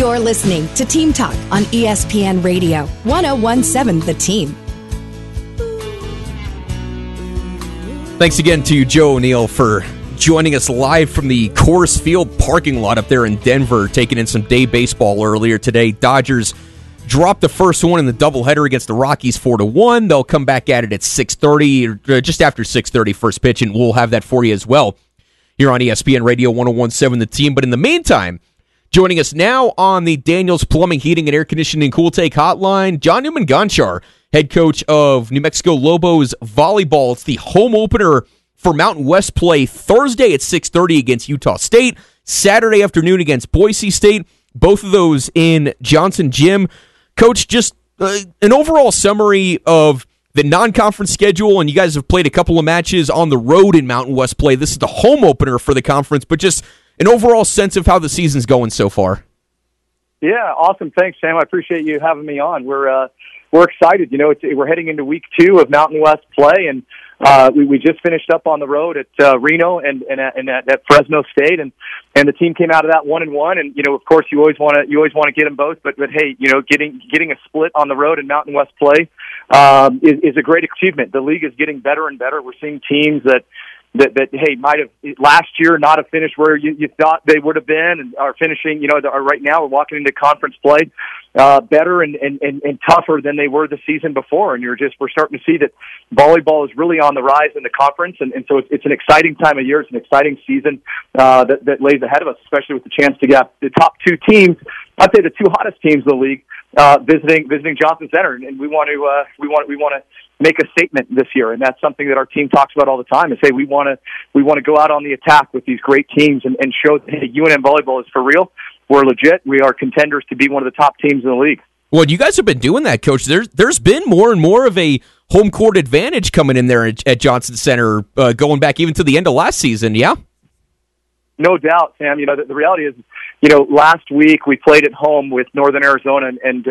You're listening to Team Talk on ESPN Radio, 101.7 The Team. Thanks again to Joe O'Neill for joining us live from the Coors Field parking lot up there in Denver, taking in some day baseball earlier today. Dodgers dropped the first one in the doubleheader against the Rockies 4-1. They'll come back at it at 6:30, or just after 6:30 first pitch, and we'll have that for you as well here on ESPN Radio 101.7 The Team. But in the meantime, joining us now on the Daniels Plumbing, Heating, and Air Conditioning Cool Take Hotline, John Newman-Gonchar, head coach of New Mexico Lobos volleyball. It's the home opener for Mountain West play Thursday at 6:30 against Utah State, Saturday afternoon against Boise State, both of those in Johnson Gym. Coach, just an overall summary of the non-conference schedule, and you guys have played a couple of matches on the road in Mountain West play. This is the home opener for the conference, but just an overall sense of how the season's going so far. Yeah, awesome. Thanks, Sam. I appreciate you having me on. We're excited. You know, we're heading into week two of Mountain West play, and we just finished up on the road at Reno and at Fresno State, and the team came out of that 1-1. And you know, of course, you always want to get them both. But hey, you know, getting a split on the road in Mountain West play is a great achievement. The league is getting better and better. We're seeing teams that hey, might have last year not have finished where you thought they would have been, and are finishing, you know, right now we're walking into conference play better and tougher than they were the season before. And we're starting to see that volleyball is really on the rise in the conference, and so it's an exciting time of year. It's an exciting season that lays ahead of us, especially with the chance to get the top two teams, I'd say the two hottest teams in the league, visiting Johnson Center, and we want to make a statement this year, and that's something that our team talks about all the time. Is hey, we want to go out on the attack with these great teams and show that hey, UNM volleyball is for real. We're legit. We are contenders to be one of the top teams in the league. Well, you guys have been doing that, Coach. There's been more and more of a home court advantage coming in there at Johnson Center, going back even to the end of last season. Yeah, no doubt, Sam. You know the reality is, you know, last week we played at home with Northern Arizona, and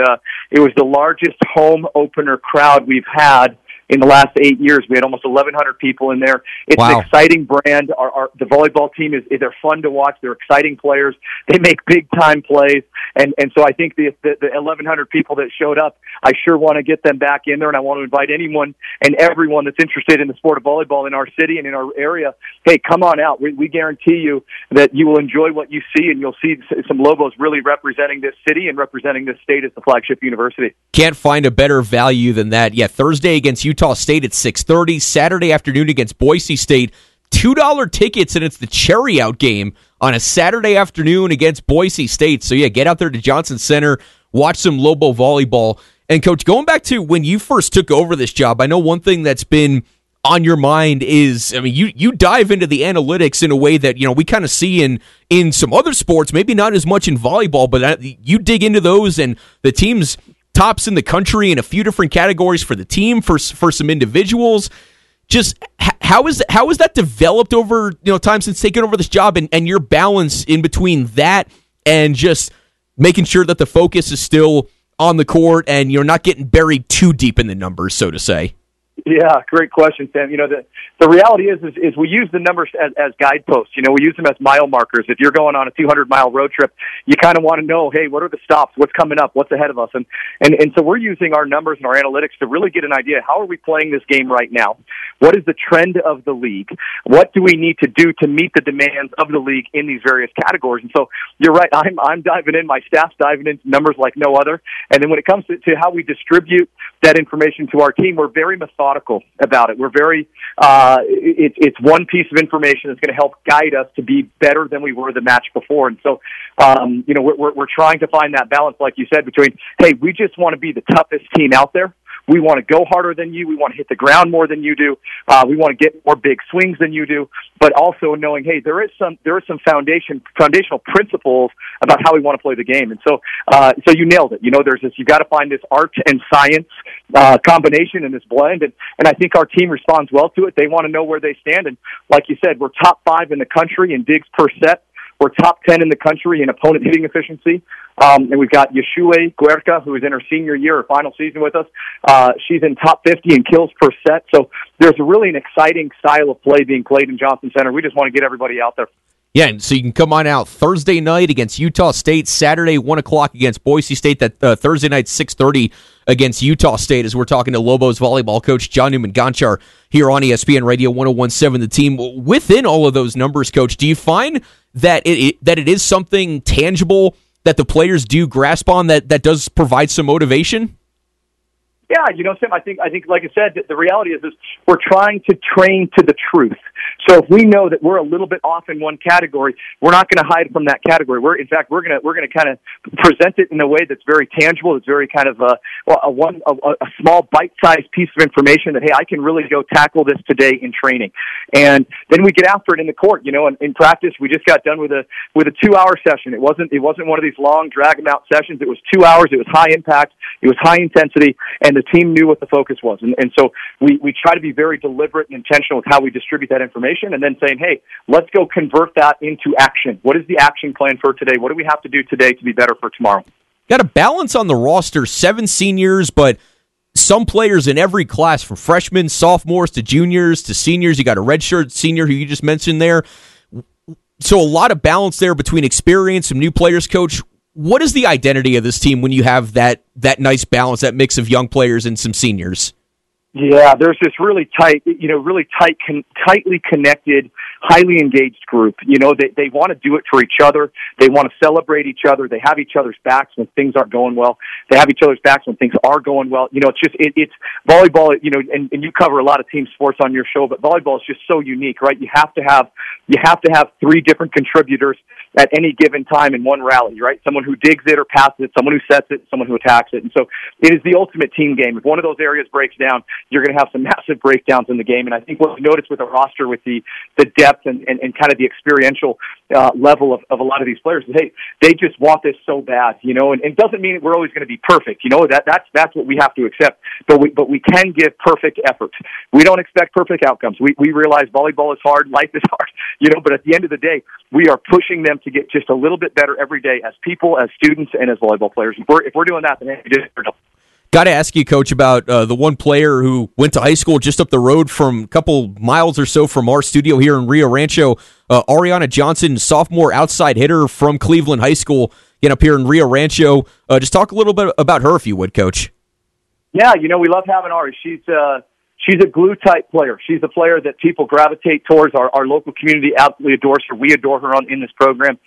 it was the largest home opener crowd we've had in the last 8 years. We had almost 1,100 people in there. It's Wow. An exciting brand. The volleyball team they're fun to watch. They're exciting players. They make big time plays, and so I think the 1,100 people that showed up, I sure want to get them back in there, and I want to invite anyone and everyone that's interested in the sport of volleyball in our city and in our area. Hey, come on out. We guarantee you that you will enjoy what you see, and you'll see some Lobos really representing this city and representing this state as the flagship university. Can't find a better value than that. Yeah, Thursday against Utah State at 6:30, Saturday afternoon against Boise State, $2 tickets, and it's the cherry out game on a Saturday afternoon against Boise State. So yeah, get out there to Johnson Center, watch some Lobo volleyball. And Coach, going back to when you first took over this job, I know one thing that's been on your mind is, I mean, you dive into the analytics in a way that, you know, we kind of see in some other sports, maybe not as much in volleyball, but you dig into those, and the team's tops in the country in a few different categories for the team, for some individuals. Just how is that developed over, you know, time since taking over this job, and your balance in between that and just making sure that the focus is still on the court and you're not getting buried too deep in the numbers, so to say? Yeah, great question, Sam. You know, the reality is we use the numbers as guideposts. You know, we use them as mile markers. If you're going on a 200-mile road trip, you kind of want to know, hey, what are the stops? What's coming up? What's ahead of us? And so we're using our numbers and our analytics to really get an idea. How are we playing this game right now? What is the trend of the league? What do we need to do to meet the demands of the league in these various categories? And so you're right. I'm diving in. My staff's diving into numbers like no other. And then when it comes to how we distribute that information to our team, we're very methodical about it. We're very it's one piece of information that's going to help guide us to be better than we were the match before. And so, you know, we're trying to find that balance, like you said, between, hey, we just want to be the toughest team out there. We want to go harder than you. We want to hit the ground more than you do. We want to get more big swings than you do. But also knowing, hey, there is some foundational principles about how we want to play the game. And so, so you nailed it. You know, there's this. You got to find this art and science combination and this blend. And I think our team responds well to it. They want to know where they stand. And like you said, we're top 5 in the country in digs per set. We're top 10 in the country in opponent hitting efficiency. And we've got Yeshua Guerka, who is in her senior year, her final season with us. She's in top 50 in kills per set. So there's really an exciting style of play being played in Johnson Center. We just want to get everybody out there. Yeah, and so you can come on out Thursday night against Utah State, Saturday 1 o'clock against Boise State, that Thursday night 6:30 against Utah State, as we're talking to Lobos volleyball coach John Newman-Gonchar here on ESPN Radio 101.7 The Team. Within all of those numbers, Coach, do you find that it is something tangible that the players do grasp on that does provide some motivation? Yeah, you know, Sam, I think, like I said, the reality is we're trying to train to the truth. So if we know that we're a little bit off in one category, we're not going to hide from that category. In fact, we're going to kind of present it in a way that's very tangible. It's very kind of a small bite-sized piece of information that, hey, I can really go tackle this today in training. And then we get after it in the court, you know, and in practice, we just got done with a 2-hour session. It wasn't one of these long drag-them-out sessions. It was 2 hours. It was high impact. It was high intensity, and the team knew what the focus was. And so we try to be very deliberate and intentional with how we distribute that information, and then saying, hey, let's go convert that into action. What is the action plan for today? What do we have to do today to be better for tomorrow? Got a balance on the roster, 7 seniors, but some players in every class, from freshmen, sophomores, to juniors, to seniors. You got a redshirt senior who you just mentioned there. So a lot of balance there between experience, some new players, Coach. What is the identity of this team when you have that nice balance, that mix of young players and some seniors? Yeah, there's this tightly connected, highly engaged group. You know, they want to do it for each other. They want to celebrate each other. They have each other's backs when things aren't going well. They have each other's backs when things are going well. You know, it's just, it's volleyball, you know, and you cover a lot of team sports on your show, but volleyball is just so unique, right? You have to have 3 different contributors at any given time in one rally, right? Someone who digs it or passes it, someone who sets it, someone who attacks it. And so it is the ultimate team game. If one of those areas breaks down, you're going to have some massive breakdowns in the game. And I think what we've noticed with the roster, with the depth and kind of the experiential level of a lot of these players, is, hey, they just want this so bad, you know, and it doesn't mean we're always going to be perfect. You know, that's what we have to accept. But we can give perfect effort. We don't expect perfect outcomes. We realize volleyball is hard, life is hard, you know, but at the end of the day, we are pushing them to get just a little bit better every day as people, as students, and as volleyball players. If we're doing that, then we just got to ask you, Coach, about the one player who went to high school just up the road, from a couple miles or so from our studio here in Rio Rancho, Ariana Johnson, sophomore outside hitter from Cleveland High School, again, up here in Rio Rancho. Just talk a little bit about her, if you would, Coach. Yeah, you know, we love having Ari. She's a glue-type player. She's a player that people gravitate towards. Our local community absolutely adores her. We adore her in this program.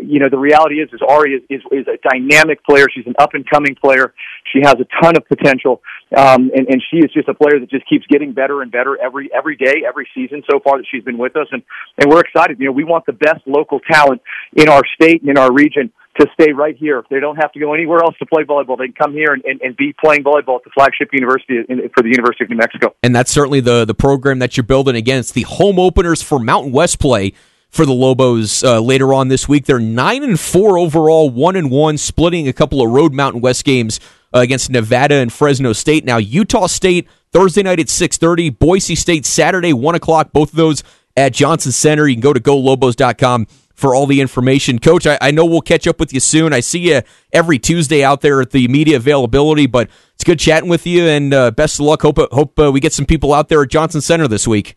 You know, the reality is Ari is a dynamic player. She's an up-and-coming player. She has a ton of potential, and she is just a player that just keeps getting better and better every day, every season so far that she's been with us, and we're excited. You know, we want the best local talent in our state and in our region to stay right here. They don't have to go anywhere else to play volleyball. They can come here and be playing volleyball at the flagship university for the University of New Mexico. And that's certainly the program that you're building. Again, it's the home openers for Mountain West play for the Lobos later on this week. They're 9-4 overall, 1-1, splitting a couple of road Mountain West games against Nevada and Fresno State. Now, Utah State, Thursday night at 6:30, Boise State, Saturday, 1 o'clock, both of those at Johnson Center. You can go to golobos.com for all the information. Coach, I know we'll catch up with you soon. I see you every Tuesday out there at the media availability, but it's good chatting with you, and best of luck. Hope we get some people out there at Johnson Center this week.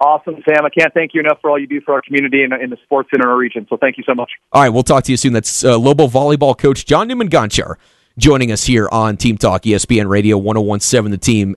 Awesome, Sam. I can't thank you enough for all you do for our community and in the sports in our region, so thank you so much. All right, we'll talk to you soon. That's Lobo volleyball coach John Newman-Gonchar joining us here on Team Talk, ESPN Radio 101.7 The Team.